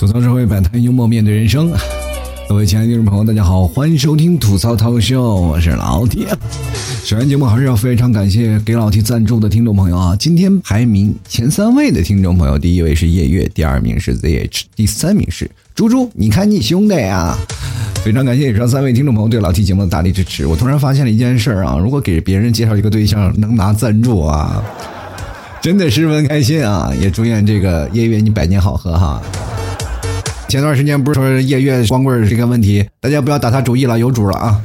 吐槽社会百态，幽默面对人生。各位亲爱的听众朋友，大家好，欢迎收听吐槽脱口秀，我是老铁。首先节目还是要非常感谢给老铁赞助的听众朋友啊！今天排名前三位的听众朋友，第一位是夜月，第二名是 ZH， 第三名是猪猪，你看你兄弟啊！非常感谢以上三位听众朋友对老 T 节目的大力支持。我突然发现了一件事啊，如果给别人介绍一个对象能拿赞助啊，真的十分开心啊！也祝愿这个夜月你百年好合哈。前段时间不是说夜月光棍这个问题，大家不要打他主意了，有主了啊！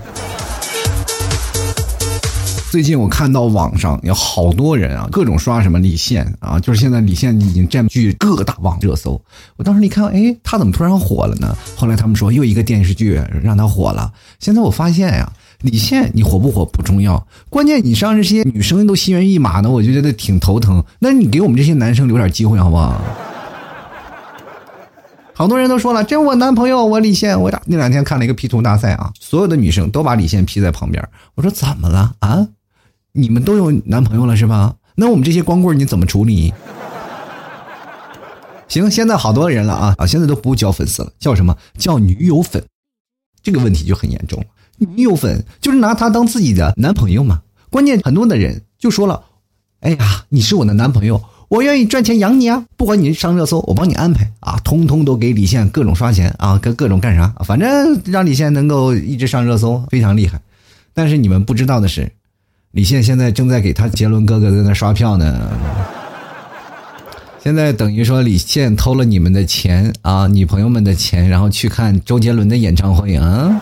最近我看到网上有好多人啊，各种刷什么李现啊，就是现在李现已经占据各大网热搜。我当时一看，哎，他怎么突然火了呢？后来他们说又一个电视剧让他火了。现在我发现呀，李现你火不火不重要，关键你让这些女生都心猿意马的，我就觉得挺头疼。那你给我们这些男生留点机会好不好？好多人都说了，这我男朋友，我李现。我那两天看了一个 P 图大赛啊，所有的女生都把李现 P 在旁边。我说怎么了啊？你们都有男朋友了是吧？那我们这些光棍你怎么处理？行，现在好多人了啊，现在都不叫粉丝了，叫什么？叫女友粉。这个问题就很严重了。女友粉就是拿他当自己的男朋友嘛。关键很多的人就说了，哎呀，你是我的男朋友，我愿意赚钱养你啊，不管你上热搜我帮你安排啊，通通都给李现各种刷钱啊，跟各种干啥，反正让李现能够一直上热搜非常厉害。但是你们不知道的是，李现现在正在给他杰伦哥哥在那刷票呢。现在等于说李现偷了你们的钱啊，女朋友们的钱，然后去看周杰伦的演唱会啊。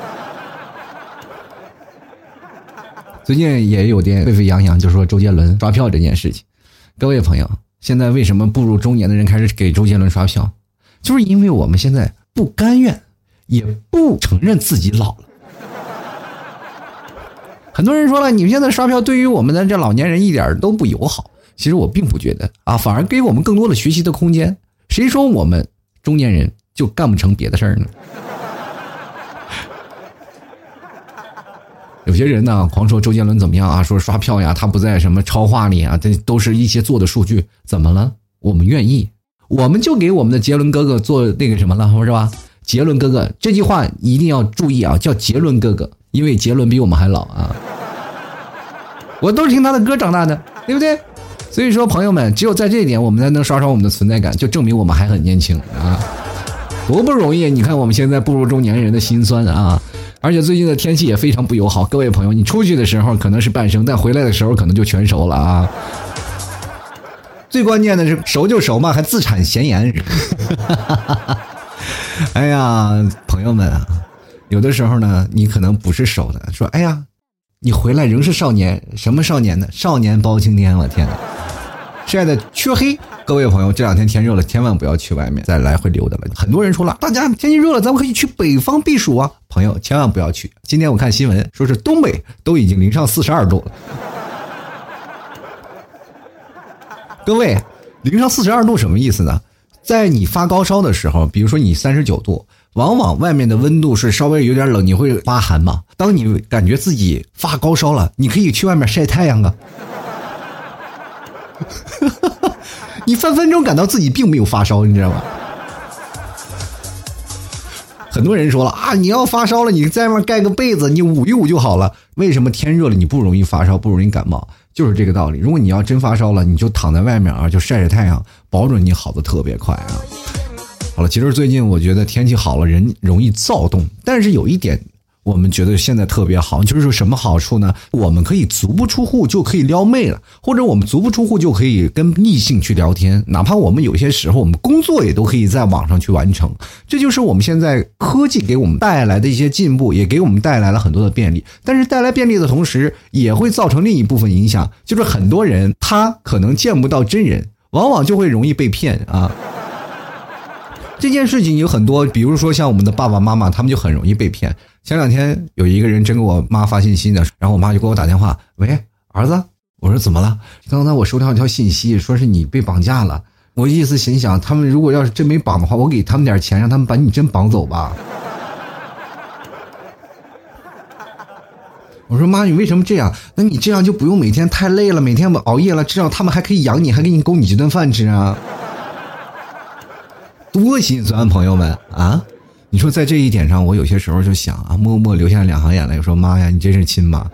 最近也有点沸沸扬扬，就说周杰伦刷票这件事情。各位朋友，现在为什么步入中年的人开始给周杰伦刷票？就是因为我们现在不甘愿，也不承认自己老了。很多人说了，你们现在刷票对于我们的这老年人一点都不友好。其实我并不觉得啊，反而给我们更多的学习的空间。谁说我们中年人就干不成别的事儿呢？有些人呢，狂说周杰伦怎么样啊？说刷票呀，他不在什么超话里啊，这都是一些做的数据。怎么了？我们愿意，我们就给我们的杰伦哥哥做那个什么了，是吧？杰伦哥哥这句话一定要注意啊，叫杰伦哥哥，因为杰伦比我们还老啊。我都是听他的歌长大的，对不对？所以说，朋友们，只有在这一点，我们才能刷刷我们的存在感，就证明我们还很年轻啊，多不容易！你看我们现在步入中年人的辛酸啊。而且最近的天气也非常不友好，各位朋友，你出去的时候可能是半生，但回来的时候可能就全熟了啊！最关键的是熟就熟嘛，还自产闲言。哎呀，朋友们啊，有的时候呢，你可能不是熟的，说哎呀，你回来仍是少年，什么少年呢？少年包青天，我天哪，晒得黢黑。各位朋友，这两天天热了，千万不要去外面再来回溜达了。很多人说了，大家天气热了，咱们可以去北方避暑啊。朋友，千万不要去。今天我看新闻说是东北都已经零上42度了。各位，零上42度什么意思呢？在你发高烧的时候，比如说你39度，往往外面的温度是稍微有点冷，你会发寒嘛。当你感觉自己发高烧了，你可以去外面晒太阳啊。你分分钟感到自己并没有发烧，你知道吗？很多人说了啊，你要发烧了，你在外面盖个被子，你捂一捂就好了。为什么天热了你不容易发烧，不容易感冒？就是这个道理。如果你要真发烧了，你就躺在外面啊，就晒晒太阳，保准你好的特别快啊。好了，其实最近我觉得天气好了，人容易躁动，但是有一点我们觉得现在特别好，就是说什么好处呢？我们可以足不出户就可以撩妹了，或者我们足不出户就可以跟异性去聊天，哪怕我们有些时候我们工作也都可以在网上去完成。这就是我们现在科技给我们带来的一些进步，也给我们带来了很多的便利。但是带来便利的同时，也会造成另一部分影响，就是很多人他可能见不到真人，往往就会容易被骗啊。这件事情有很多，比如说像我们的爸爸妈妈，他们就很容易被骗。前两天有一个人真给我妈发信息呢，然后我妈就给我打电话，喂，儿子，我说怎么了？刚才我收到一条信息，说是你被绑架了。我意思心想，他们如果要是真没绑的话，我给他们点钱，让他们把你真绑走吧。我说妈，你为什么这样？那你这样就不用每天太累了，每天熬夜了，这样他们还可以养你，还给你供你这顿饭吃啊。多心酸，朋友们啊！你说在这一点上，我有些时候就想啊，默默流下两行眼泪，说妈呀，你真是亲妈。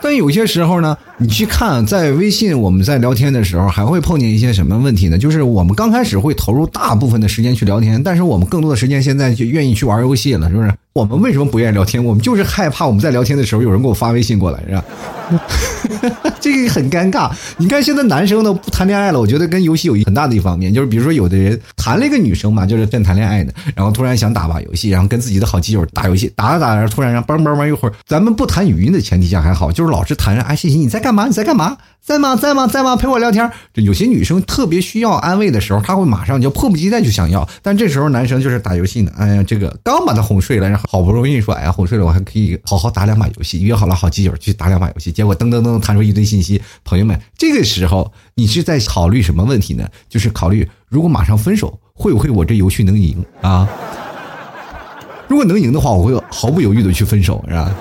但有些时候呢，你去看在微信我们在聊天的时候，还会碰见一些什么问题呢？就是我们刚开始会投入大部分的时间去聊天，但是我们更多的时间现在就愿意去玩游戏了，是不是？我们为什么不愿意聊天？我们就是害怕我们在聊天的时候有人给我发微信过来，是吧？这个很尴尬。你看现在男生呢不谈恋爱了，我觉得跟游戏有很大的一方面，就是比如说有的人谈了一个女生嘛，就是正谈恋爱的，然后突然想打把游戏，然后跟自己的好基友打游戏，打着打着突然让帮一会儿，咱们不谈语音的前提下还好，就是老是谈着哎，欣欣你在干嘛？你在干嘛？在吗？在吗？在吗？陪我聊天。有些女生特别需要安慰的时候，她会马上就迫不及待就想要，但这时候男生就是打游戏呢，哎呀，这个刚把她哄睡了，然后好不容易说哎呀哄睡了，我还可以好好打两把游戏，约好了好基友去打两把游戏。结果噔噔噔弹出一堆信息，朋友们，这个时候你是在考虑什么问题呢？就是考虑如果马上分手，会不会我这游戏能赢啊？如果能赢的话，我会毫不犹豫的去分手，是吧？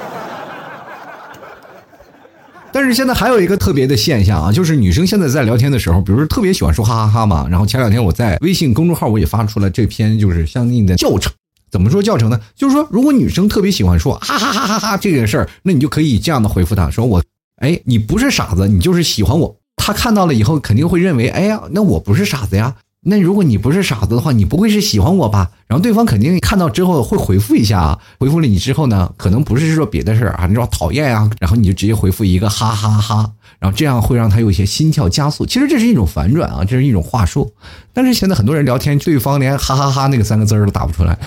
但是现在还有一个特别的现象啊，就是女生现在在聊天的时候，比如说特别喜欢说哈哈哈嘛，然后前两天我在微信公众号我也发出了这篇就是相应的教程。怎么说教程呢？就是说如果女生特别喜欢说哈哈哈哈哈这个事儿，那你就可以这样的回复她说我，哎，你不是傻子，你就是喜欢我。她看到了以后肯定会认为，哎呀，那我不是傻子呀。那如果你不是傻子的话，你不会是喜欢我吧？然后对方肯定看到之后会回复一下啊，回复了你之后呢，可能不是说别的事儿啊，你说讨厌啊，然后你就直接回复一个哈哈哈，然后这样会让他有一些心跳加速。其实这是一种反转啊，这是一种话术。但是现在很多人聊天，对方连哈哈哈那个三个字都打不出来。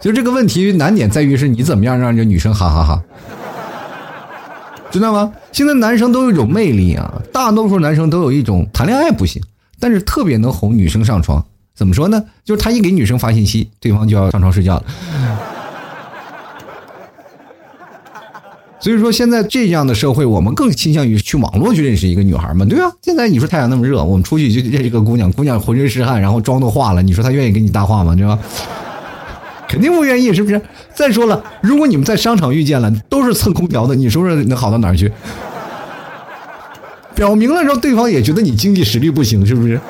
就这个问题难点在于是你怎么样让这女生哈哈哈，知道吗？现在男生都有一种魅力啊，大多数男生都有一种谈恋爱不行，但是特别能哄女生上床。怎么说呢？就是他一给女生发信息，对方就要上床睡觉了。所以说现在这样的社会，我们更倾向于去网络去认识一个女孩嘛，对啊，现在你说太阳那么热，我们出去就认识个姑娘，姑娘浑身是汗，然后妆都化了，你说她愿意跟你搭话吗？对吧？肯定不愿意，是不是？再说了，如果你们在商场遇见了，都是蹭空调的，你说说能好到哪儿去？表明了之后，对方也觉得你经济实力不行，是不是？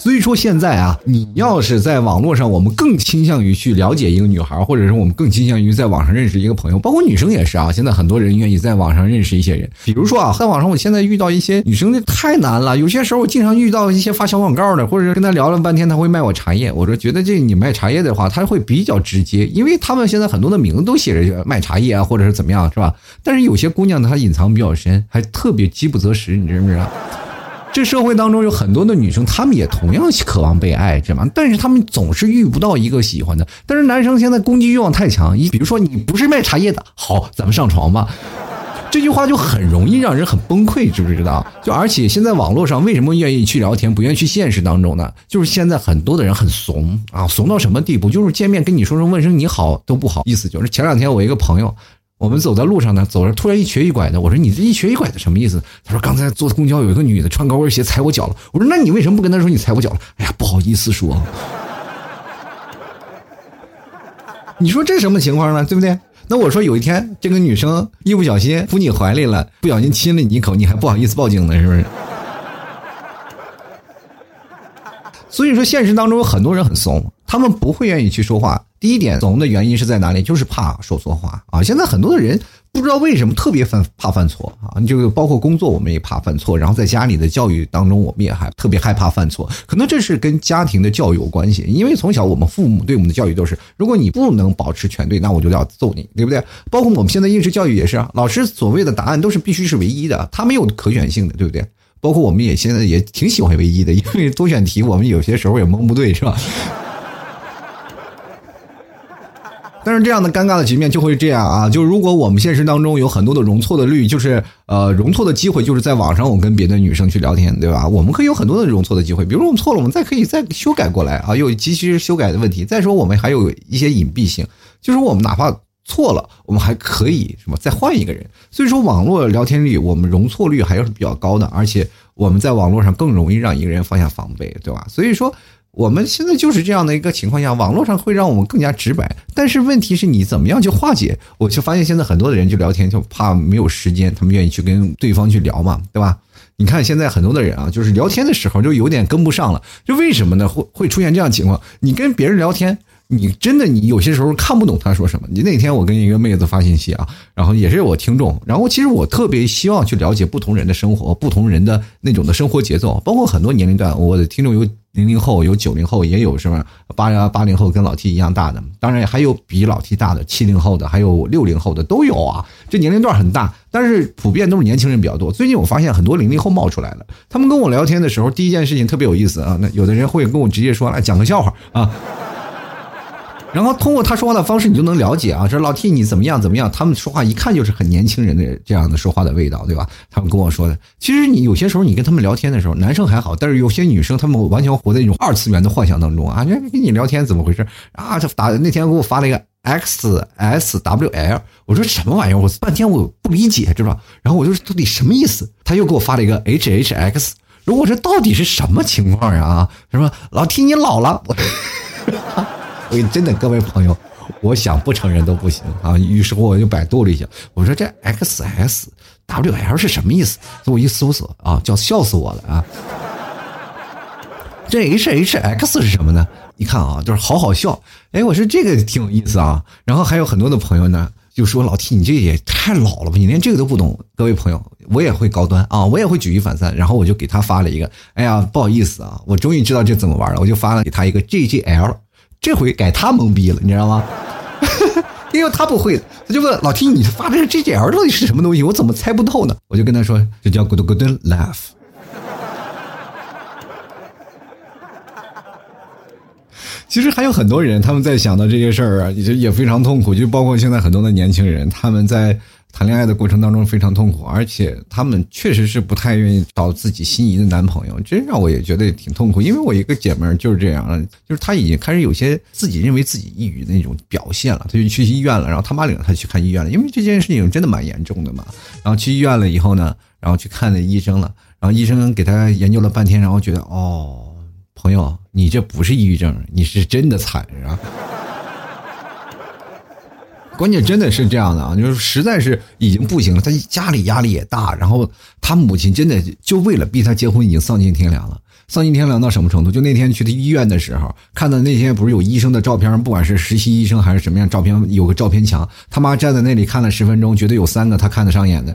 所以说现在啊，你要是在网络上，我们更倾向于去了解一个女孩，或者是我们更倾向于在网上认识一个朋友，包括女生也是啊。现在很多人愿意在网上认识一些人，比如说啊，在网上我现在遇到一些女生太难了，有些时候我经常遇到一些发小广告的，或者是跟她聊了半天，她会卖我茶叶，我说觉得这你卖茶叶的话，她会比较直接，因为他们现在很多的名字都写着卖茶叶啊，或者是怎么样，是吧？但是有些姑娘她隐藏比较深，还特别饥不择食，你知不知道？这社会当中有很多的女生，她们也同样渴望被爱，知道吗？但是她们总是遇不到一个喜欢的。但是男生现在攻击欲望太强，比如说你不是卖茶叶的，好，咱们上床吧。这句话就很容易让人很崩溃，知不知道？就而且现在网络上为什么愿意去聊天，不愿意去现实当中呢？就是现在很多的人很怂啊，怂到什么地步？就是见面跟你说问声你好都不好意思。就是前两天我一个朋友。我们走在路上呢，走着突然一瘸一拐的，我说你这一瘸一拐的什么意思？他说刚才坐公交有一个女的穿高跟鞋踩我脚了。我说那你为什么不跟她说你踩我脚了？哎呀，不好意思说。你说这什么情况呢？对不对？那我说有一天这个女生一不小心扑你怀里了，不小心亲了你一口，你还不好意思报警呢，是不是？所以说现实当中有很多人很怂，他们不会愿意去说话。第一点，怂的原因是在哪里？就是怕说错话啊！现在很多的人不知道为什么特别怕犯错啊！就包括工作我们也怕犯错，然后在家里的教育当中我们也还特别害怕犯错。可能这是跟家庭的教育有关系，因为从小我们父母对我们的教育都是，如果你不能保持全对，那我就要揍你，对不对？包括我们现在应试教育也是啊，老师所谓的答案都是必须是唯一的，它没有可选性的，对不对？包括我们也现在也挺喜欢唯一的，因为多选题我们有些时候也蒙不对，是吧？但是这样的尴尬的局面就会这样啊，就如果我们现实当中有很多的容错的率，就是容错的机会，就是在网上我跟别的女生去聊天，对吧？我们可以有很多的容错的机会，比如我们错了，我们再可以再修改过来啊，有及时修改的问题。再说我们还有一些隐蔽性，就是我们哪怕错了，我们还可以什么再换一个人。所以说网络聊天率，我们容错率还是比较高的，而且我们在网络上更容易让一个人放下防备，对吧？所以说我们现在就是这样的一个情况下，网络上会让我们更加直白，但是问题是你怎么样去化解？我就发现现在很多的人就聊天就怕没有时间，他们愿意去跟对方去聊嘛，对吧？你看现在很多的人啊，就是聊天的时候就有点跟不上了，就为什么呢？会出现这样情况，你跟别人聊天，你真的你有些时候看不懂他说什么。你那天我跟一个妹子发信息啊，然后也是我听众，然后其实我特别希望去了解不同人的生活，不同人的那种的生活节奏，包括很多年龄段，我的听众有00后，有90后，也有什么80后跟老 T 一样大的，当然还有比老 T 大的70后的，还有60后的都有啊，这年龄段很大，但是普遍都是年轻人比较多。最近我发现很多00后冒出来了，他们跟我聊天的时候，第一件事情特别有意思啊，那有的人会跟我直接说来讲个笑话啊。然后通过他说话的方式，你就能了解啊，说老 T 你怎么样怎么样，他们说话一看就是很年轻人的这样的说话的味道，对吧？他们跟我说的，其实你有些时候你跟他们聊天的时候，男生还好，但是有些女生他们完全活在一种二次元的幻想当中啊，跟你聊天怎么回事啊？那天给我发了一个 XSWL， 我说什么玩意儿？我半天我不理解，知道吧？然后我就说到底什么意思？他又给我发了一个 HHX， 如果这到底是什么情况啊？什么老 T 你老了？我真的各位朋友，我想不承认都不行啊！于是乎我就百度了一下，我说这 XSWL 是什么意思？所以我一搜索啊，叫笑死我了啊！这 HHX 是什么呢？一看啊，就是好好笑。哎，我说这个挺有意思啊。然后还有很多的朋友呢，就说老 T 你这也太老了吧，你连这个都不懂。各位朋友，我也会高端啊，我也会举一反三。然后我就给他发了一个，哎呀，不好意思啊，我终于知道这怎么玩了，我就发了给他一个 GGL。这回改他懵逼了，你知道吗？因为他不会，他就问老 T 你发这个 GGL 到底是什么东西，我怎么猜不透呢？我就跟他说这叫 good laugh。 其实还有很多人他们在想到这些事儿啊，也非常痛苦，就包括现在很多的年轻人，他们在谈恋爱的过程当中非常痛苦，而且他们确实是不太愿意找自己心仪的男朋友，这让我也觉得挺痛苦。因为我一个姐妹就是这样，就是她已经开始有些自己认为自己抑郁的那种表现了，她就去医院了，然后她妈领着她去看医院了，因为这件事情真的蛮严重的嘛。然后去医院了以后呢，然后去看了医生了，然后医生给她研究了半天，然后觉得哦，朋友你这不是抑郁症，你是真的惨啊。关键真的是这样的啊，就是实在是已经不行了，他家里压力也大，然后他母亲真的就为了逼他结婚已经丧尽天良了。丧尽天良到什么程度？就那天去的医院的时候，看到那天不是有医生的照片，不管是实习医生还是什么样照片，有个照片墙，他妈站在那里看了10分钟，觉得有3个他看得上眼的。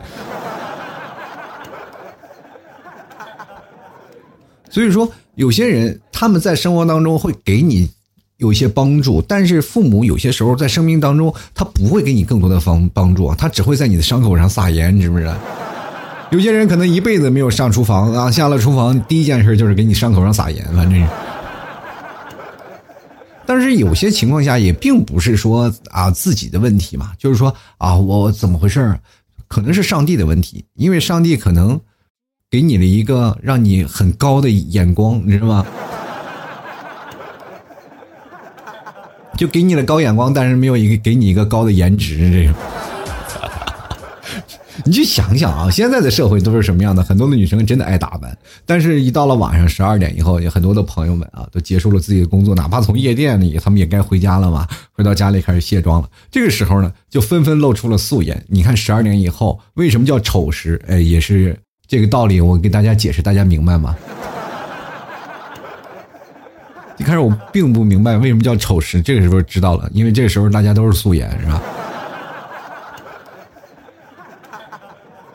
所以说有些人他们在生活当中会给你有一些帮助，但是父母有些时候在生命当中他不会给你更多的帮助，他只会在你的伤口上撒盐，是不是？有些人可能一辈子没有上厨房啊，下了厨房第一件事就是给你伤口上撒盐，反正是。但是有些情况下也并不是说啊自己的问题嘛，就是说啊我怎么回事，可能是上帝的问题，因为上帝可能给你了一个让你很高的眼光，你知道吗？就给你了高眼光，但是没有一个给你一个高的颜值，这种。你去想想啊，现在的社会都是什么样的？很多的女生真的爱打扮，但是一到了晚上12点以后，有很多的朋友们啊，都结束了自己的工作，哪怕从夜店里，他们也该回家了嘛，回到家里开始卸妆了。这个时候呢，就纷纷露出了素颜。你看12点以后，为什么叫丑时？哎，也是这个道理，我给大家解释，大家明白吗？一开始我并不明白为什么叫丑时，这个时候知道了，因为这个时候大家都是素颜，是吧？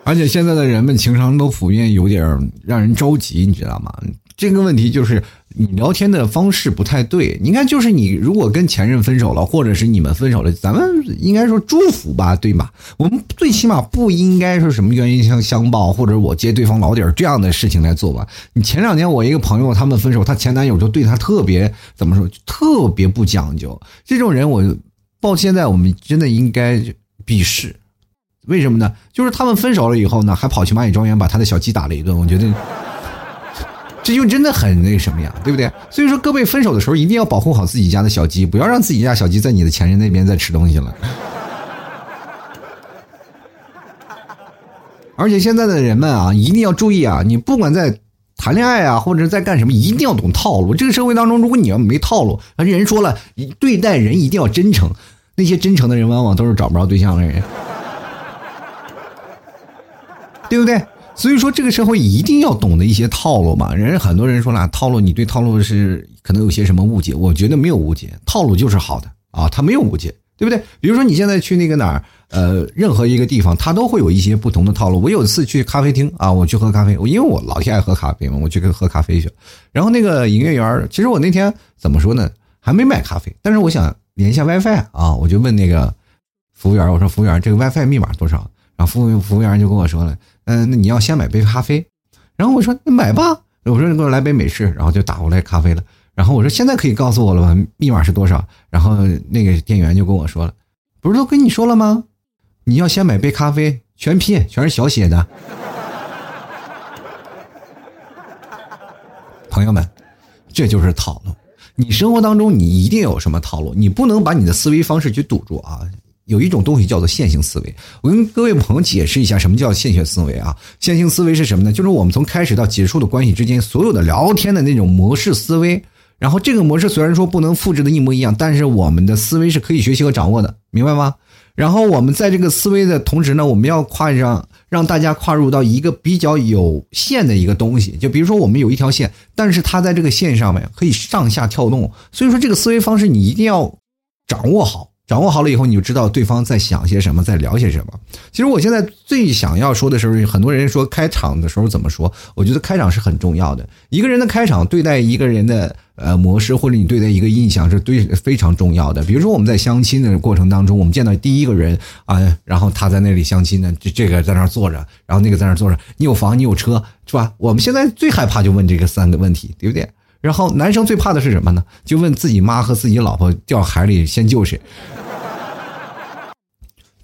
而且现在的人们情商都普遍有点让人着急，你知道吗？这个问题就是你聊天的方式不太对。你看，就是你如果跟前任分手了，或者是你们分手了，咱们应该说祝福吧，对吧？我们最起码不应该说什么冤冤相报，或者我接对方老底儿这样的事情来做吧。你前2年我一个朋友他们分手，他前男友就对他特别怎么说，特别不讲究。这种人我到现在我们真的应该鄙视。为什么呢？就是他们分手了以后呢，还跑去蚂蚁庄园把他的小鸡打了一顿，我觉得。这就真的很那什么呀，对不对？所以说各位分手的时候一定要保护好自己家的小鸡，不要让自己家小鸡在你的前任那边再吃东西了。而且现在的人们啊，一定要注意啊，你不管在谈恋爱啊，或者在干什么，一定要懂套路。这个社会当中，如果你要没套路，人说了，对待人一定要真诚，那些真诚的人往往都是找不着对象的人，对不对？所以说这个社会一定要懂得一些套路嘛。人家很多人说了，套路，你对套路是可能有些什么误解，我觉得没有误解，套路就是好的啊，他没有误解，对不对？比如说你现在去那个哪儿，任何一个地方，它都会有一些不同的套路。我有一次去咖啡厅啊，我去喝咖啡，因为我老是爱喝咖啡嘛，我去喝咖啡去。然后那个营业员，其实我那天怎么说呢，还没买咖啡，但是我想连一下 WiFi 啊，我就问那个服务员，我说服务员，这个 WiFi 密码多少？然后服务员就跟我说了，那你要先买杯咖啡。然后我说那买吧，我说你给我来杯美式，然后就打过来咖啡了。然后我说现在可以告诉我了吧，密码是多少？然后那个店员就跟我说了，不是都跟你说了吗？你要先买杯咖啡，全拼全是小写的。朋友们，这就是套路。你生活当中你一定有什么套路，你不能把你的思维方式去堵住啊。有一种东西叫做线性思维。我跟各位朋友解释一下什么叫线性思维啊。线性思维是什么呢？就是我们从开始到结束的关系之间所有的聊天的那种模式思维。然后这个模式虽然说不能复制的一模一样，但是我们的思维是可以学习和掌握的，明白吗？然后我们在这个思维的同时呢，我们要让大家跨入到一个比较有线的一个东西。就比如说我们有一条线，但是它在这个线上面可以上下跳动，所以说这个思维方式你一定要掌握好。掌握好了以后，你就知道对方在想些什么，在聊些什么。其实我现在最想要说的时候，很多人说开场的时候怎么说，我觉得开场是很重要的。一个人的开场对待一个人的模式，或者你对待一个印象是非常重要的。比如说我们在相亲的过程当中，我们见到第一个人啊，然后他在那里相亲呢，这个在那儿坐着，然后那个在那儿坐着，你有房，你有车，是吧？我们现在最害怕就问这个三个问题，对不对？然后男生最怕的是什么呢？就问自己妈和自己老婆掉海里先救谁，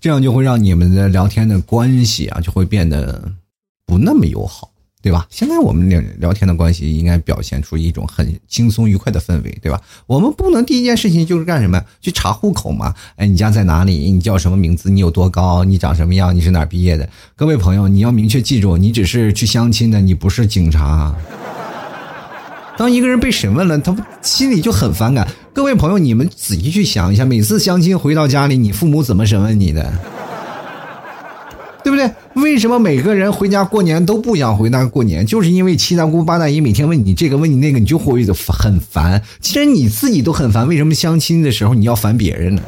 这样就会让你们的聊天的关系啊，就会变得不那么友好，对吧？现在我们聊天的关系应该表现出一种很轻松愉快的氛围，对吧？我们不能第一件事情就是干什么？去查户口嘛。哎，你家在哪里？你叫什么名字？你有多高？你长什么样？你是哪毕业的？各位朋友，你要明确记住，你只是去相亲的，你不是警察。当一个人被审问了，他心里就很反感。各位朋友，你们仔细去想一下，每次相亲回到家里，你父母怎么审问你的，对不对？为什么每个人回家过年都不想回家过年？就是因为七大姑八大姨每天问你这个问你那个，你就会很烦。其实你自己都很烦，为什么相亲的时候你要烦别人呢？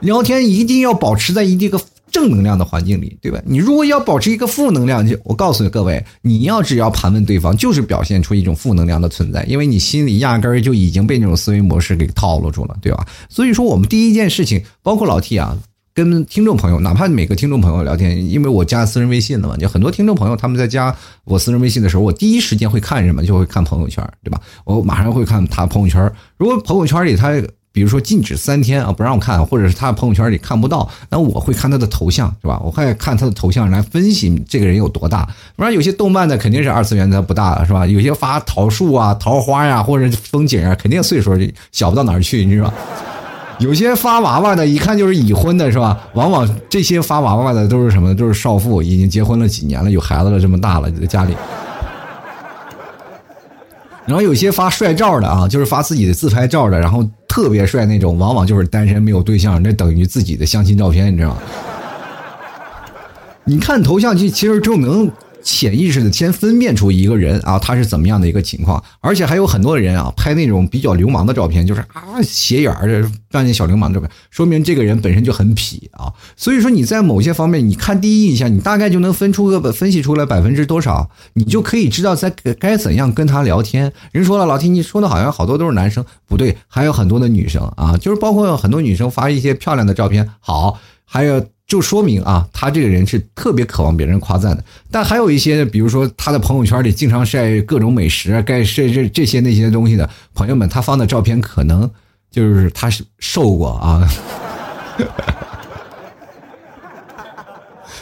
聊天一定要保持在一个正能量的环境里，对吧？你如果要保持一个负能量，我告诉各位，你只要盘问对方，就是表现出一种负能量的存在，因为你心里压根儿就已经被那种思维模式给套路住了，对吧？所以说我们第一件事情，包括老 T 啊，跟听众朋友，哪怕每个听众朋友聊天，因为我加私人微信了嘛，就很多听众朋友他们在加我私人微信的时候，我第一时间会看什么？就会看朋友圈，对吧？我马上会看他朋友圈，如果朋友圈里他比如说禁止3天啊，不让我看，或者是他朋友圈里看不到，那我会看他的头像，是吧？我会看他的头像来分析这个人有多大。不然有些动漫的肯定是二次元的不大了，是吧？有些发桃树啊、桃花呀、或者风景啊，肯定岁数小不到哪儿去，你知道吧？有些发娃娃的，一看就是已婚的，是吧？往往这些发娃娃的都是什么？都是少妇，已经结婚了几年了，有孩子了，这么大了，在家里。然后有些发帅照的啊，就是发自己的自拍照的，然后特别帅那种，往往就是单身没有对象，这等于自己的相亲照片，你知道吗？你看头像其实就能潜意识的先分辨出一个人啊，他是怎么样的一个情况。而且还有很多人啊，拍那种比较流氓的照片，就是啊斜眼儿扮演小流氓的照片，说明这个人本身就很痞啊。所以说你在某些方面，你看第一印象，你大概就能分析出来% 多少，你就可以知道该怎样跟他聊天。人说了，老T你说的好像好多都是男生，不对，还有很多的女生啊，就是包括很多女生发一些漂亮的照片，好，还有。就说明啊，他这个人是特别渴望别人夸赞的。但还有一些，比如说他的朋友圈里经常晒各种美食，该晒这些那些东西的朋友们，他放的照片可能就是他是瘦过啊。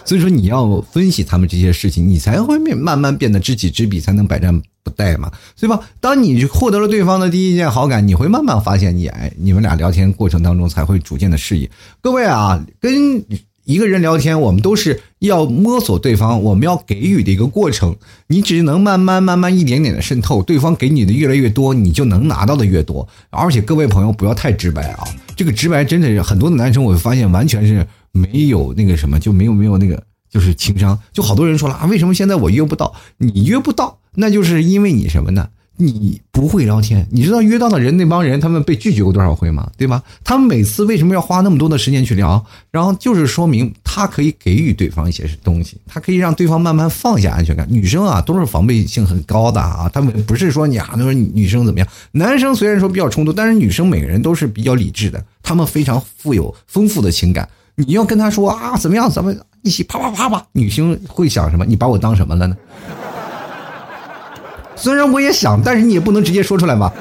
所以说你要分析他们这些事情，你才会慢慢变得知己知彼，才能百战不殆嘛，对吧？当你获得了对方的第一件好感，你会慢慢发现你们俩聊天过程当中才会逐渐的适应。各位啊，跟一个人聊天，我们都是要摸索对方，我们要给予的一个过程。你只能慢慢一点点的渗透，对方给你的越来越多，你就能拿到的越多。而且各位朋友不要太直白啊，这个直白真的是很多的男生我会发现完全是没有那个什么，就没有那个就是情商。就好多人说了啊，为什么现在我约不到？你约不到，那就是因为你什么呢？你不会聊天。你知道约到的人那帮人他们被拒绝过多少回吗？对吧？他们每次为什么要花那么多的时间去聊？然后就是说明他可以给予对方一些东西，他可以让对方慢慢放下安全感。女生啊都是防备性很高的啊，他们不是说你啊都是女生怎么样。男生虽然说比较冲突，但是女生每个人都是比较理智的，他们非常富有丰富的情感。你要跟他说啊怎么样咱们一起啪啪啪啪，女生会想什么？你把我当什么了呢？虽然我也想，但是你也不能直接说出来吧。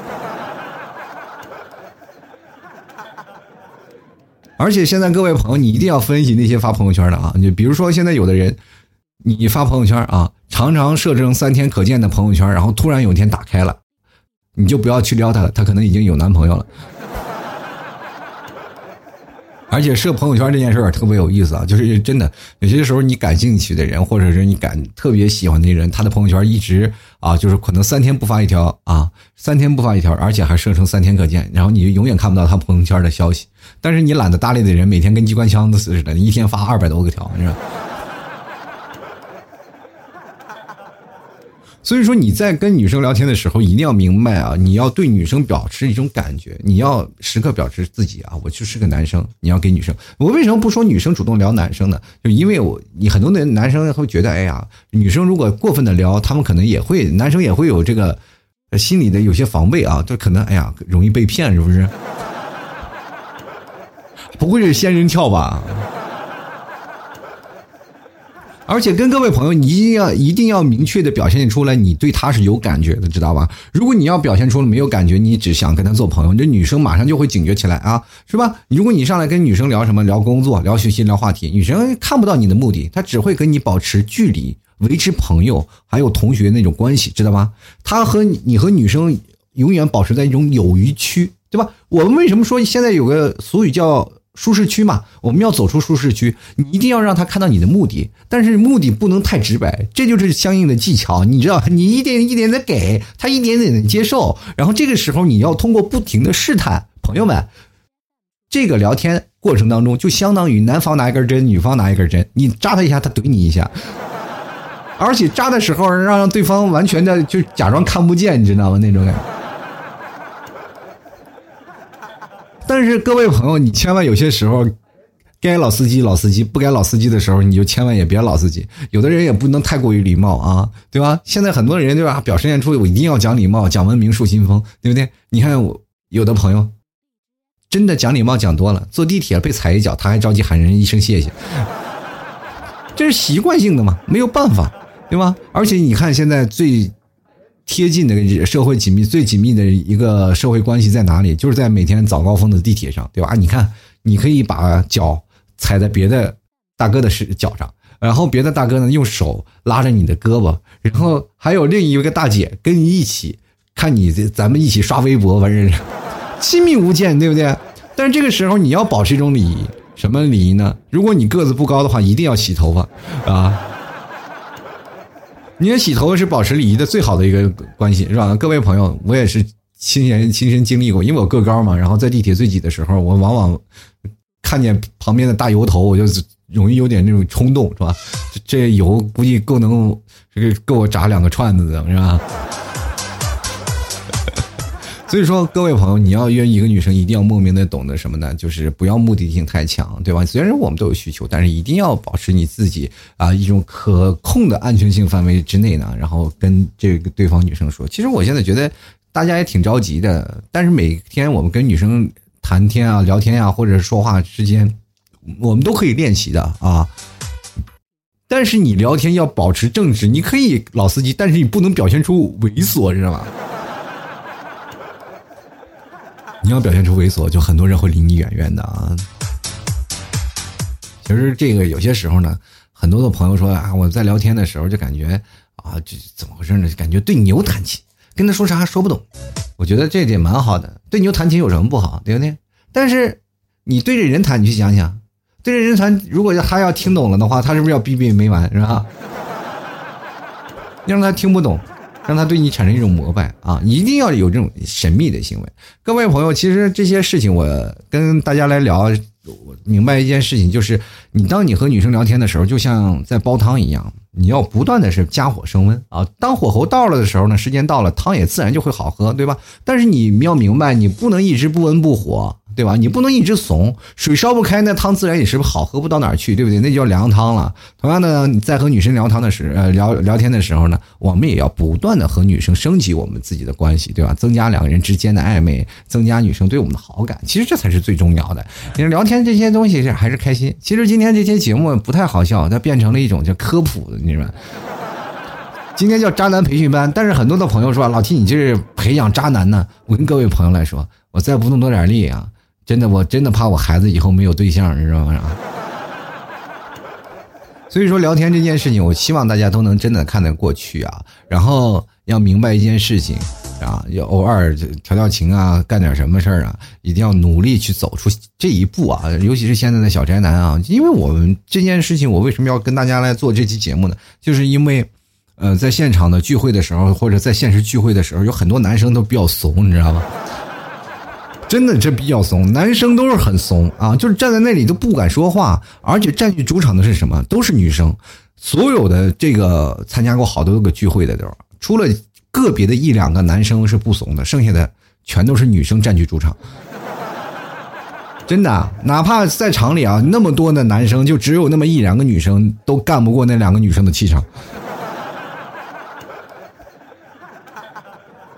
而且现在各位朋友，你一定要分析那些发朋友圈的啊，就比如说现在有的人，你发朋友圈啊，常常设置3天可见的朋友圈，然后突然有一天打开了，你就不要去撩他了，他可能已经有男朋友了。而且设朋友圈这件事儿特别有意思啊，就是真的有些时候你感兴趣的人，或者是你特别喜欢的人，他的朋友圈一直啊，就是可能3天不发一条啊，3天不发一条，而且还设成3天可见，然后你就永远看不到他朋友圈的消息。但是你懒得搭理的人，每天跟机关枪的似的，一天发200多个条，是吧？所以说你在跟女生聊天的时候一定要明白啊，你要对女生表示一种感觉，你要时刻表示自己啊，我就是个男生，你要给女生。我为什么不说女生主动聊男生呢？就因为你很多的男生会觉得，哎呀，女生如果过分的聊，他们可能也会，男生也会有这个心理的有些防备啊，就可能哎呀容易被骗，是不是？不会是仙人跳吧？而且跟各位朋友，你一定要明确的表现出来，你对他是有感觉的，知道吧？如果你要表现出了没有感觉，你只想跟他做朋友，这女生马上就会警觉起来啊，是吧？如果你上来跟女生聊什么，聊工作、聊学习、聊话题，女生看不到你的目的，她只会跟你保持距离，维持朋友还有同学那种关系，知道吗？她和你和女生永远保持在一种友谊区，对吧？我们为什么说现在有个俗语叫舒适区嘛，我们要走出舒适区，你一定要让他看到你的目的，但是目的不能太直白，这就是相应的技巧，你知道，你一点一点的给他，一点点的接受，然后这个时候你要通过不停的试探，朋友们，这个聊天过程当中就相当于男方拿一根针，女方拿一根针，你扎他一下，他怼你一下，而且扎的时候让对方完全的就假装看不见，你知道吗？那种感觉。但是各位朋友，你千万有些时候该老司机老司机，不该老司机的时候你就千万也别老司机。有的人也不能太过于礼貌啊，对吧？现在很多人对吧，表现出我一定要讲礼貌、讲文明、树新风，对不对？你看我有的朋友真的讲礼貌讲多了，坐地铁被踩一脚，他还着急喊人一声谢谢，这是习惯性的嘛，没有办法，对吧？而且你看现在最贴近的社会紧密，最紧密的一个社会关系在哪里？就是在每天早高峰的地铁上，对吧？你看，你可以把脚踩在别的大哥的脚上，然后别的大哥呢用手拉着你的胳膊，然后还有另一个大姐跟你一起看你，咱们一起刷微博，反正亲密无间，对不对？但是这个时候你要保持一种礼仪，什么礼仪呢？如果你个子不高的话，一定要洗头发啊。你的洗头是保持礼仪的最好的一个关系，是吧？各位朋友，我也是亲身经历过，因为我个高嘛，然后在地铁最挤的时候，我往往看见旁边的大油头，我就容易有点那种冲动，是吧？这油估计够能这个够我炸2个串子的，是吧？所以说各位朋友，你要约一个女生一定要莫名的懂得什么呢，就是不要目的性太强，对吧？虽然我们都有需求，但是一定要保持你自己啊一种可控的安全性范围之内呢，然后跟这个对方女生说。其实我现在觉得大家也挺着急的，但是每天我们跟女生谈天啊聊天啊或者说话之间，我们都可以练习的啊。但是你聊天要保持正直，你可以老司机，但是你不能表现出猥琐，知道吗？你要表现出猥琐，就很多人会离你远远的啊。其实这个有些时候呢，很多的朋友说啊，我在聊天的时候就感觉啊，这怎么回事呢？感觉对牛弹琴，跟他说啥说不懂。我觉得这点蛮好的，对牛弹琴有什么不好，对不对？但是你对着人弹，你去想想，对着人弹，如果他要听懂了的话，他是不是要逼逼没完，是吧？让他听不懂。让他对你产生一种膜拜啊！你一定要有这种神秘的行为。各位朋友，其实这些事情我跟大家来聊，我明白一件事情，就是你当你和女生聊天的时候，就像在煲汤一样，你要不断的是加火升温啊。当火候到了的时候呢，时间到了，汤也自然就会好喝，对吧？但是你要明白，你不能一直不温不火，对吧？你不能一直怂，水烧不开，那汤自然也是好喝不到哪儿去，对不对？那就叫凉汤了。同样的，你在和女生聊天的时候呢，我们也要不断的和女生升级我们自己的关系，对吧？增加两个人之间的暧昧，增加女生对我们的好感，其实这才是最重要的。你聊天这些东西是还是开心。其实今天这些节目不太好笑，它变成了一种叫科普的，你知道吗？今天叫渣男培训班，但是很多的朋友说，老T你这是培养渣男呢。我跟各位朋友来说，我再不动多点力啊，真的，我真的怕我孩子以后没有对象，你知道吗？所以说聊天这件事情，我希望大家都能真的看得过去啊，然后要明白一件事情啊，要偶尔调调情啊，干点什么事儿啊，一定要努力去走出这一步啊，尤其是现在的小宅男啊。因为我们这件事情，我为什么要跟大家来做这期节目呢？就是因为在现场的聚会的时候，或者在现实聚会的时候，有很多男生都比较怂，你知道吗？真的，这比较怂，男生都是很怂啊，就是站在那里都不敢说话，而且占据主场的是什么？都是女生。所有的这个参加过好多个聚会的都，除了个别的一两个男生是不怂的，剩下的全都是女生占据主场。真的，哪怕在厂里啊，那么多的男生，就只有那么一两个女生都干不过那两个女生的气场。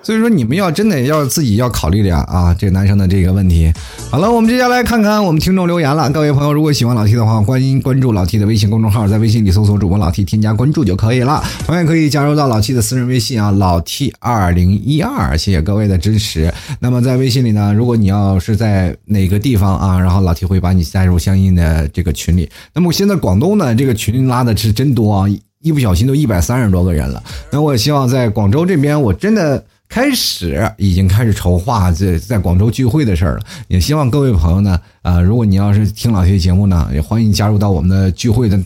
所以说你们要真的要自己要考虑点啊，这个男生的这个问题。好了，我们接下来看看我们听众留言了。各位朋友，如果喜欢老 T 的话，关注老 T 的微信公众号，在微信里搜索主播老 T， 添加关注就可以了。同样可以加入到老 T 的私人微信啊，老 T2012， 谢谢各位的支持。那么在微信里呢，如果你要是在哪个地方啊，然后老 T 会把你加入相应的这个群里。那么现在广东呢，这个群拉的是真多啊，一不小心都130多个人了。那我希望在广州这边，我真的已经开始筹划在广州聚会的事儿了，也希望各位朋友呢，如果你要是听老T节目呢，也欢迎加入到我们的聚会的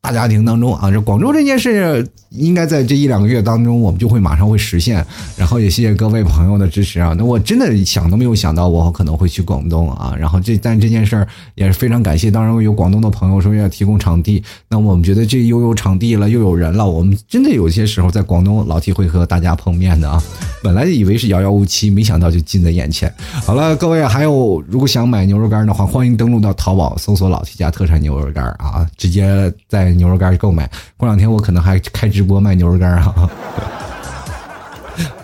大家庭当中啊。这广州这件事应该在这一两个月当中，我们就会马上会实现。然后也谢谢各位朋友的支持啊！那我真的想都没有想到，我可能会去广东啊。然后但这件事儿也是非常感谢，当然有广东的朋友说要提供场地，那我们觉得这又有场地了，又有人了，我们真的有些时候在广东老T会和大家碰面的啊。本来以为是遥遥无期，没想到就近在眼前。好了，各位，还有如果想买牛肉干的话，欢迎登录到淘宝搜索老T家特产牛肉干啊，直接在牛肉干购买。过两天我可能还开直播卖牛肉干啊。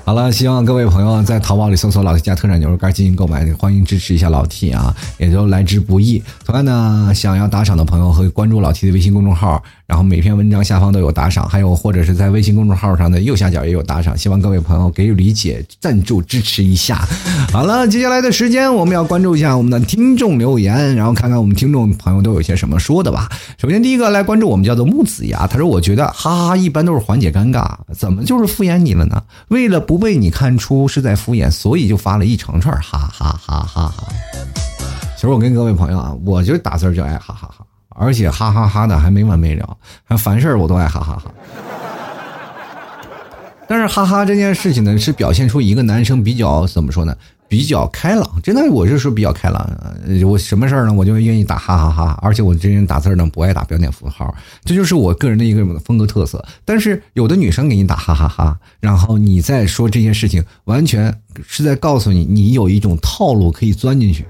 好了，希望各位朋友在淘宝里搜索老T家特产牛肉干进行购买，欢迎支持一下老 T 啊，也就来之不易。同样呢，想要打赏的朋友可以关注老 T 的微信公众号，然后每篇文章下方都有打赏，还有或者是在微信公众号上的右下角也有打赏，希望各位朋友给予理解、赞助支持一下。好了，接下来的时间我们要关注一下我们的听众留言，然后看看我们听众朋友都有些什么说的吧。首先第一个来关注我们叫做木子牙，他说我觉得哈哈一般都是缓解尴尬，怎么就是敷衍你了呢？为了不被你看出是在敷衍，所以就发了一长串哈哈哈哈哈。其实我跟各位朋友啊，我就打字就爱哈哈哈，而且哈哈哈的还没完没了，凡事我都爱哈哈哈。但是哈哈这件事情呢，是表现出一个男生比较怎么说呢？比较开朗，真的，我是说比较开朗。我什么事儿呢，我就愿意打哈哈哈，而且我这人打字呢不爱打标点符号，这就是我个人的一个风格特色。但是有的女生给你打哈哈哈，然后你再说这件事情，完全是在告诉你，你有一种套路可以钻进去。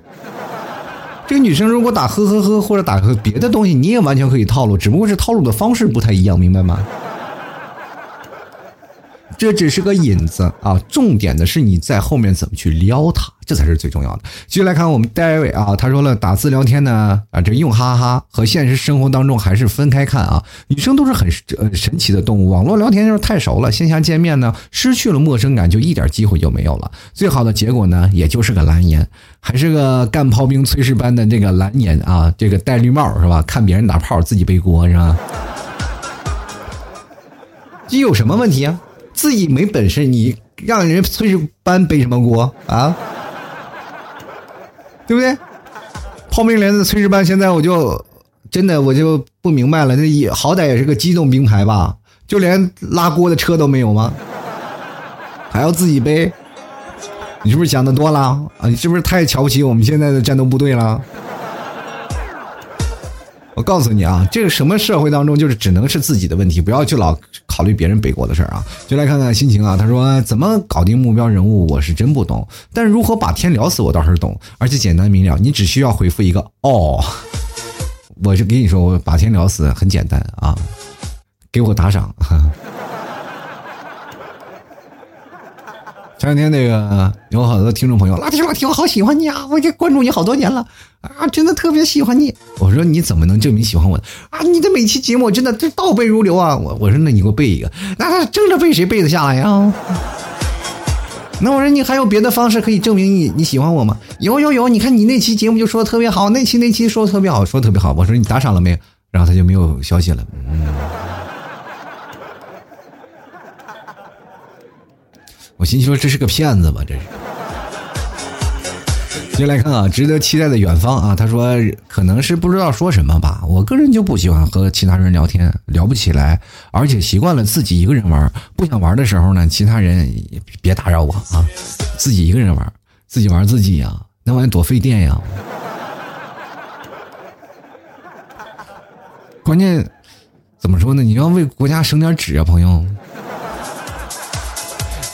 这个女生如果打呵呵呵或者打别的东西，你也完全可以套路，只不过是套路的方式不太一样，明白吗？这只是个引子啊，重点的是你在后面怎么去撩他，这才是最重要的。继续来看我们戴维啊，他说了，打字聊天呢啊，这用哈哈和现实生活当中还是分开看啊。女生都是很神奇的动物，网络聊天就是太熟了，线下见面呢失去了陌生感，就一点机会就没有了。最好的结果呢，也就是个蓝颜，还是个干炮兵炊事班的这个蓝颜啊，这个戴绿帽是吧？看别人打炮，自己背锅是吧？这有什么问题啊？自己没本事，你让人炊事班背什么锅啊？对不对？炮兵连的炊事班，现在我就真的我就不明白了，这也好歹也是个机动兵排吧，就连拉锅的车都没有吗？还要自己背？你是不是想的多了啊？你是不是太瞧不起我们现在的战斗部队了？我告诉你啊，这个什么社会当中就是只能是自己的问题，不要去老考虑别人背锅的事儿啊。就来看看心情啊，他说怎么搞定目标人物我是真不懂，但如何把天聊死我倒是懂，而且简单明了，你只需要回复一个哦。我就跟你说，我把天聊死很简单啊，给我打赏。前两天那个有好多听众朋友，老提我好喜欢你啊，我就关注你好多年了啊，真的特别喜欢你。我说你怎么能证明喜欢我啊？你的每期节目真的倒背如流啊！我说那你给我背一个，那他真的背谁背得下来呀、啊？那我说你还有别的方式可以证明你喜欢我吗？有，你看你那期节目就说的特别好，那期说的特别好，说的特别好。我说你打赏了没有？然后他就没有消息了。我心说这是个骗子吧，这是。接下来看啊，值得期待的远方啊，他说可能是不知道说什么吧，我个人就不喜欢和其他人聊天，聊不起来，而且习惯了自己一个人玩，不想玩的时候呢，其他人也别打扰我啊，自己一个人玩，自己玩自己呀、啊，那玩意多费电呀。关键怎么说呢？你要为国家省点纸啊，朋友。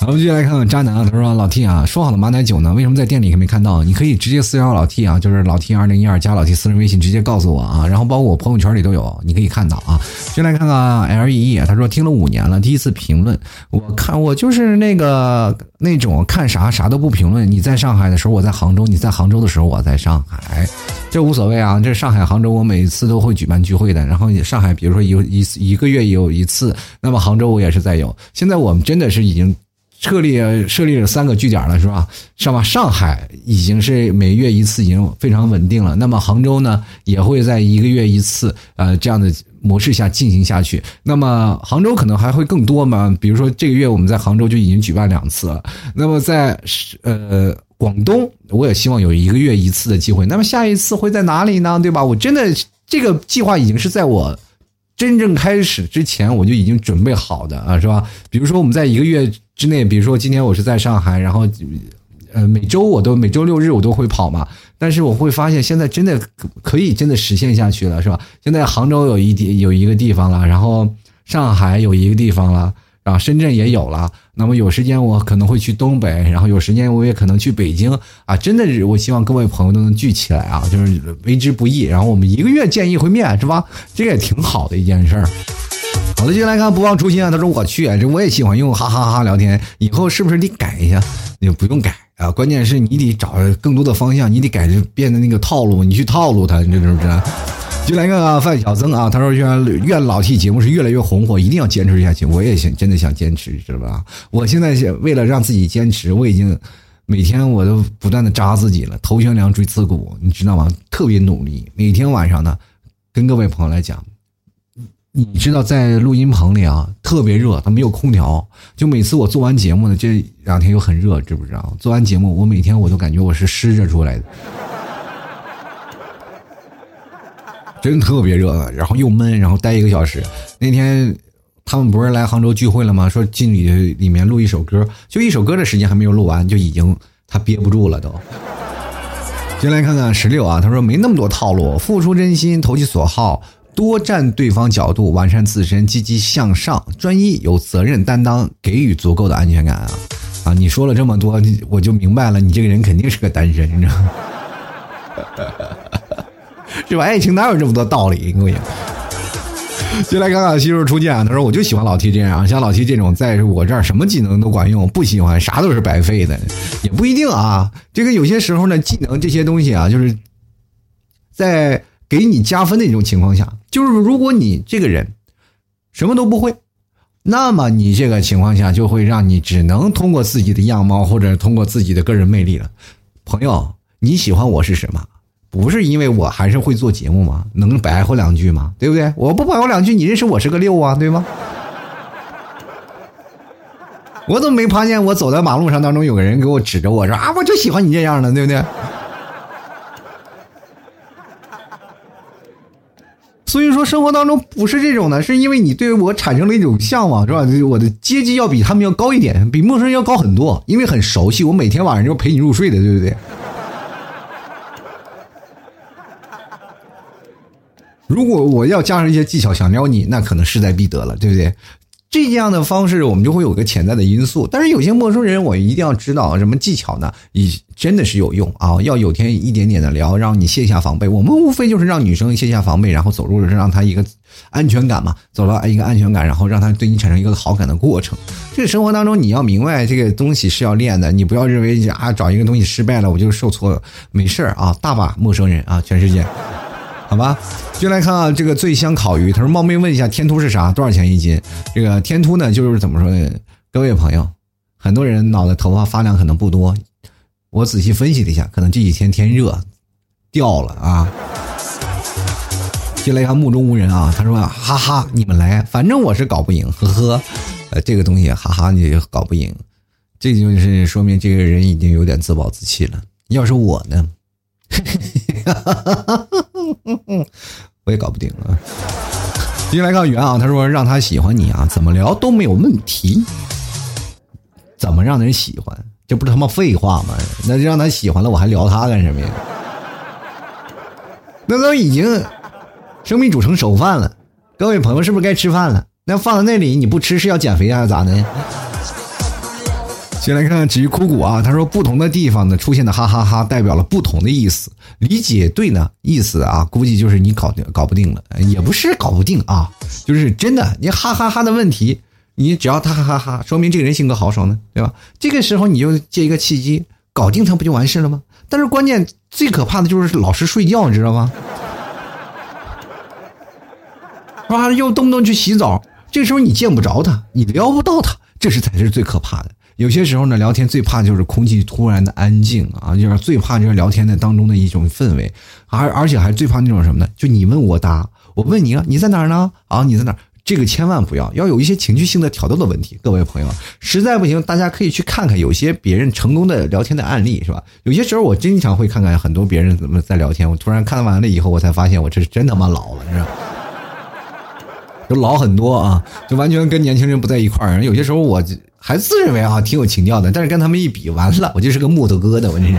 好，我们继续来看看渣男啊，他说老 T 啊，说好的马奶酒呢，为什么在店里还没看到？你可以直接私聊老 T 啊，就是老 T 2012加老 T 私人微信，直接告诉我啊，然后包括我朋友圈里都有，你可以看到啊。先来看看 LEE， 他说听了5年了，第一次评论，我就是那种看啥都不评论。你在上海的时候我在杭州，你在杭州的时候我在上海，这无所谓啊。这上海、杭州我每次都会举办聚会的，然后上海比如说一个月有一次，那么杭州我也是在有。现在我们真的是已经设立了3个据点了，是吧？上海已经是每月一次，已经非常稳定了。那么杭州呢，也会在一个月一次，这样的模式下进行下去。那么杭州可能还会更多嘛？比如说这个月我们在杭州就已经举办2次了。那么在广东，我也希望有一个月一次的机会。那么下一次会在哪里呢？对吧？我真的这个计划已经是在我真正开始之前我就已经准备好的啊，是吧？比如说我们在一个月之内，比如说今天我是在上海，然后每周6日我都会跑嘛，但是我会发现现在真的可以真的实现下去了，是吧？现在杭州有一个地方了，然后上海有一个地方了，然后深圳也有了，那么有时间我可能会去东北，然后有时间我也可能去北京啊！真的是我希望各位朋友都能聚起来啊，就是为之不易，然后我们1个月见一回面，是吧？这个也挺好的一件事儿。好的，接下来看不忘初心啊，他说我去啊，这我也喜欢用哈哈聊天，以后是不是得改一下？也不用改啊，关键是你得找更多的方向，你得改变的那个套路，你去套路他，你知不知道？就来看看范小曾啊，他说愿老 T 节目是越来越红火，一定要坚持下去。我也真的想坚持，是吧？我现在为了让自己坚持，我已经每天我都不断的扎自己了，头悬梁锥刺股，你知道吗？特别努力，每天晚上呢，跟各位朋友来讲，你知道在录音棚里啊，特别热，它没有空调，就每次我做完节目呢，这2天又很热，知不知道？做完节目，我每天我都感觉我是湿着出来的。真特别热，然后又闷，然后待1个小时。那天他们不是来杭州聚会了吗？说进里面录1首歌，就1首歌的时间还没有录完，就已经他憋不住了都。先来看看16啊，他说没那么多套路，付出真心，投其所好，多站对方角度，完善自身，积极向上，专一，有责任担当，给予足够的安全感啊！啊，你说了这么多，我就明白了，你这个人肯定是个单身，你知道吗？是吧？爱情哪有这么多道理？我也。就来看看媳妇出剑啊，他说我就喜欢老 T 这样，像老 T 这种在我这儿什么技能都管用，不喜欢啥都是白费的，也不一定啊。这个有些时候呢，技能这些东西啊，就是在给你加分的一种情况下，就是如果你这个人什么都不会，那么你这个情况下就会让你只能通过自己的样貌或者通过自己的个人魅力了。朋友，你喜欢我是什么？不是因为我还是会做节目吗？能白活2句吗？对不对？我不白活2句，你认识我是个6啊，对吗？我怎么没发现我走在马路上当中有个人给我指着我说啊，我就喜欢你这样的，对不对？所以说生活当中不是这种的，是因为你对我产生了一种向往，是吧？我的阶级要比他们要高一点，比陌生人要高很多，因为很熟悉，我每天晚上就陪你入睡的，对不对？如果我要加上一些技巧想撩你，那可能势在必得了，对不对？这样的方式我们就会有个潜在的因素。但是有些陌生人我一定要知道什么技巧呢，真的是有用啊！要有天一点点的聊，让你卸下防备。我们无非就是让女生卸下防备，然后走入让她一个安全感嘛，走到一个安全感，然后让她对你产生一个好感的过程。这个生活当中你要明白这个东西是要练的，你不要认为啊找一个东西失败了我就受挫了，没事啊，大把陌生人啊，全世界。好吧，就来看啊，这个醉香烤鱼，他说冒昧问一下，天突是啥？多少钱一斤？这个天突呢，就是怎么说呢？各位朋友，很多人脑袋头发发量可能不多，我仔细分析了一下，可能这几天天热掉了啊。进来看目中无人啊，他说哈哈，你们来，反正我是搞不赢，呵呵，这个东西哈哈，你搞不赢，这就是说明这个人已经有点自暴自弃了。要是我呢？我也搞不定了。接下来看袁啊，他说让他喜欢你啊，怎么聊都没有问题。怎么让人喜欢？这不是他妈废话吗？那让他喜欢了，我还聊他干什么呀？那都已经生米煮成熟饭了，各位朋友是不是该吃饭了？那放在那里你不吃是要减肥还是咋的？先来看只哭骨啊，他说不同的地方呢出现的哈哈哈代表了不同的意思，理解对呢意思啊，估计就是你搞不定了，也不是搞不定啊，就是真的你哈哈哈的问题，你只要他哈哈哈，说明这个人性格豪爽呢，对吧？这个时候你就借一个契机搞定他不就完事了吗？但是关键最可怕的就是老是睡觉，你知道吗？哇，又动不动去洗澡，这时候你见不着他，你撩不到他，这是才是最可怕的。有些时候呢，聊天最怕就是空气突然的安静啊，就是最怕就是聊天的当中的一种氛围，而且还最怕那种什么呢？就你问我答，我问你啊，你在哪儿呢？啊，你在哪儿？这个千万不要，要有一些情绪性的挑逗的问题。各位朋友，实在不行，大家可以去看看有些别人成功的聊天的案例，是吧？有些时候我经常会看看很多别人怎么在聊天，我突然看完了以后，我才发现我这是真他妈老了，是吧？就老很多啊，就完全跟年轻人不在一块儿。有些时候我还自认为啊挺有情调的，但是跟他们一比，完了，我就是个木头疙瘩，我真是。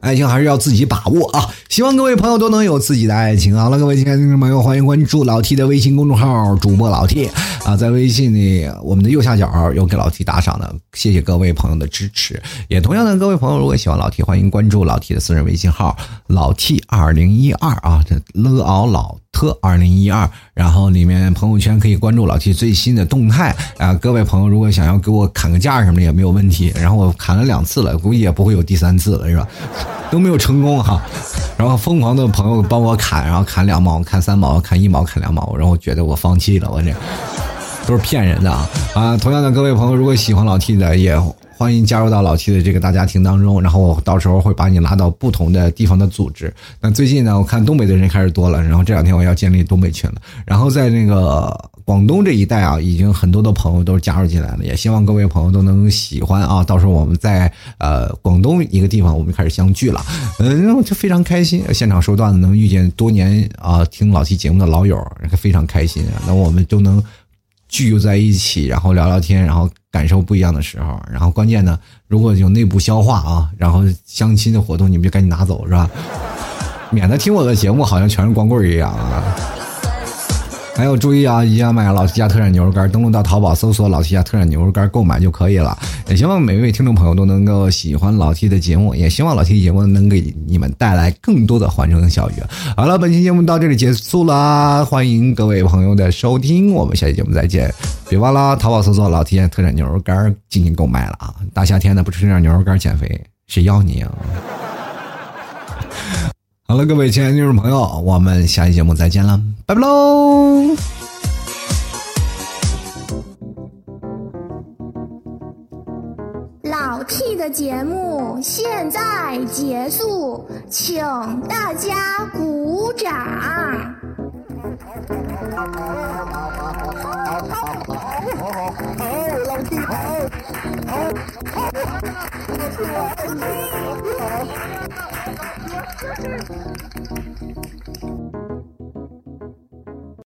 爱情还是要自己把握啊！希望各位朋友都能有自己的爱情。好了，各位亲爱的听众朋友，欢迎关注老 T 的微信公众号主播老 T 啊，在微信里我们的右下角有给老 T 打赏的，谢谢各位朋友的支持。也同样的，各位朋友如果喜欢老 T， 欢迎关注老 T 的私人微信号老 T2012 啊，这乐熬老特2012，然后里面朋友圈可以关注老 T 最新的动态啊。各位朋友如果想要给我砍个价什么的也没有问题，然后我砍了2次了，估计也不会有第3次了，是吧？都没有成功哈，然后疯狂的朋友帮我砍，然后砍2毛，砍3毛，砍1毛，砍2毛，然后觉得我放弃了，我这都是骗人的啊！啊，同样的，各位朋友如果喜欢老 T 的也欢迎加入到老 T 的这个大家庭当中，然后我到时候会把你拉到不同的地方的组织。那最近呢，我看东北的人开始多了，然后这2天我要建立东北群了，然后在那个广东这一带啊，已经很多的朋友都加入进来了，也希望各位朋友都能喜欢啊！到时候我们在广东一个地方我们开始相聚了，我就非常开心，现场说段子能遇见多年啊听老 T 节目的老友，非常开心啊！那我们都能聚在一起，然后聊聊天，然后感受不一样的时候，然后关键呢，如果有内部消化啊，然后相亲的活动你们就赶紧拿走，是吧？免得听我的节目好像全是光棍一样啊。还有注意啊，一定要买老 T 家特产牛肉干，登录到淘宝搜索老 T 家特产牛肉干购买就可以了。也希望每一位听众朋友都能够喜欢老 T 的节目，也希望老 T 的节目能给你们带来更多的欢声笑语。好了，本期节目到这里结束啦，欢迎各位朋友的收听，我们下期节目再见。别忘了淘宝搜索老 T 家特产牛肉干进行购买了啊！大夏天的不吃点牛肉干减肥，谁要你啊？好了，各位亲爱的听众朋友，我们下期节目再见了，拜拜喽！老 T 的节目现在结束，请大家鼓掌。好，老 T 好。